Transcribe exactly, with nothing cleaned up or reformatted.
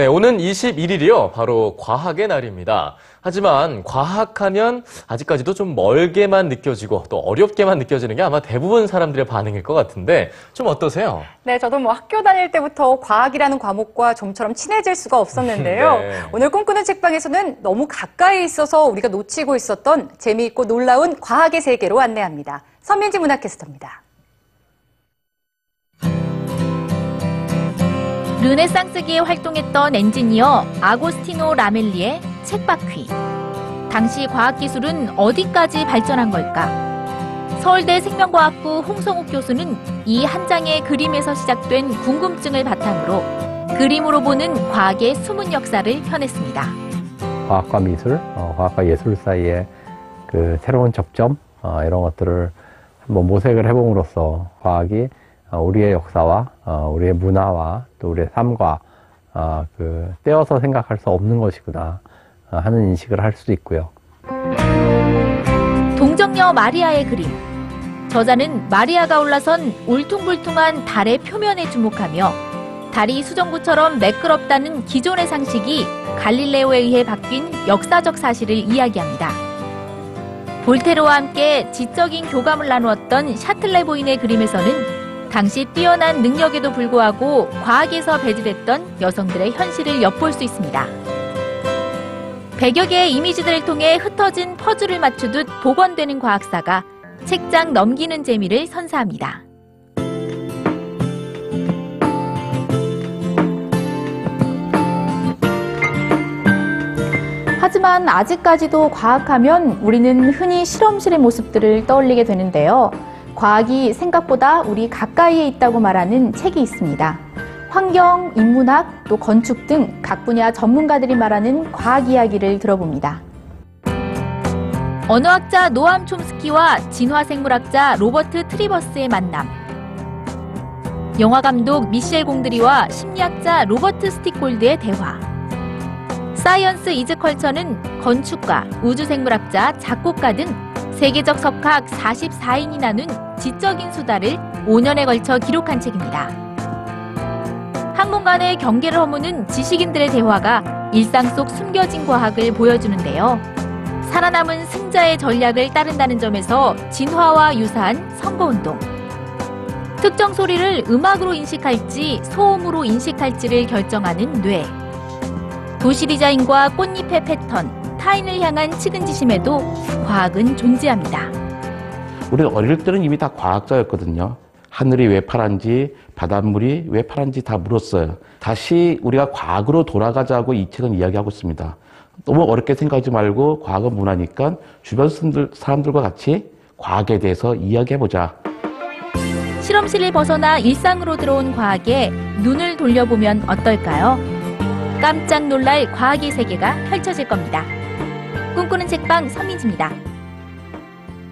네, 오는 이십일 일이요. 바로 과학의 날입니다. 하지만 과학하면 아직까지도 좀 멀게만 느껴지고 또 어렵게만 느껴지는 게 아마 대부분 사람들의 반응일 것 같은데 좀 어떠세요? 네, 저도 뭐 학교 다닐 때부터 과학이라는 과목과 좀처럼 친해질 수가 없었는데요. 네. 오늘 꿈꾸는 책방에서는 너무 가까이 있어서 우리가 놓치고 있었던 재미있고 놀라운 과학의 세계로 안내합니다. 선민지 문학캐스터입니다. 르네상스기에 활동했던 엔지니어 아고스티노 라멜리의 책바퀴. 당시 과학기술은 어디까지 발전한 걸까? 서울대 생명과학부 홍성욱 교수는 이 한 장의 그림에서 시작된 궁금증을 바탕으로 그림으로 보는 과학의 숨은 역사를 펴냈습니다. 과학과 미술, 과학과 예술 사이의 그 새로운 접점, 이런 것들을 한번 모색을 해봄으로써 과학이 우리의 역사와 우리의 문화와 또 우리의 삶과 그 떼어서 생각할 수 없는 것이구나 하는 인식을 할 수도 있고요. 동정녀 마리아의 그림. 저자는 마리아가 올라선 울퉁불퉁한 달의 표면에 주목하며 달이 수정구처럼 매끄럽다는 기존의 상식이 갈릴레오에 의해 바뀐 역사적 사실을 이야기합니다. 볼테르와 함께 지적인 교감을 나누었던 샤틀레 부인의 그림에서는 당시 뛰어난 능력에도 불구하고 과학에서 배제됐던 여성들의 현실을 엿볼 수 있습니다. 백여 개의 이미지들을 통해 흩어진 퍼즐을 맞추듯 복원되는 과학사가 책장 넘기는 재미를 선사합니다. 하지만 아직까지도 과학하면 우리는 흔히 실험실의 모습들을 떠올리게 되는데요. 과학이 생각보다 우리 가까이에 있다고 말하는 책이 있습니다. 환경, 인문학, 또 건축 등 각 분야 전문가들이 말하는 과학 이야기를 들어봅니다. 언어학자 노암 촘스키와 진화생물학자 로버트 트리버스의 만남. 영화감독 미셸 공드리와 심리학자 로버트 스틱골드의 대화. 사이언스 이즈 컬처는 건축가, 우주생물학자, 작곡가 등 세계적 석학 사십사 인이 나눈 지적인 수다를 오 년에 걸쳐 기록한 책입니다. 학문 간의 경계를 허무는 지식인들의 대화가 일상 속 숨겨진 과학을 보여주는데요. 살아남은 승자의 전략을 따른다는 점에서 진화와 유사한 선거운동. 특정 소리를 음악으로 인식할지 소음으로 인식할지를 결정하는 뇌. 도시 디자인과 꽃잎의 패턴. 타인을 향한 측은지심에도 과학은 존재합니다. 우리 어릴 때는 이미 다 과학자였거든요. 하늘이 왜 파란지, 바닷물이 왜 파란지 다 물었어요. 다시 우리가 과학으로 돌아가자고 이 책은 이야기하고 있습니다. 너무 어렵게 생각하지 말고 과학은 문화니까 주변 사람들과 같이 과학에 대해서 이야기해보자. 실험실을 벗어나 일상으로 들어온 과학에 눈을 돌려보면 어떨까요? 깜짝 놀랄 과학의 세계가 펼쳐질 겁니다. 꿈꾸는 책방 선민지입니다.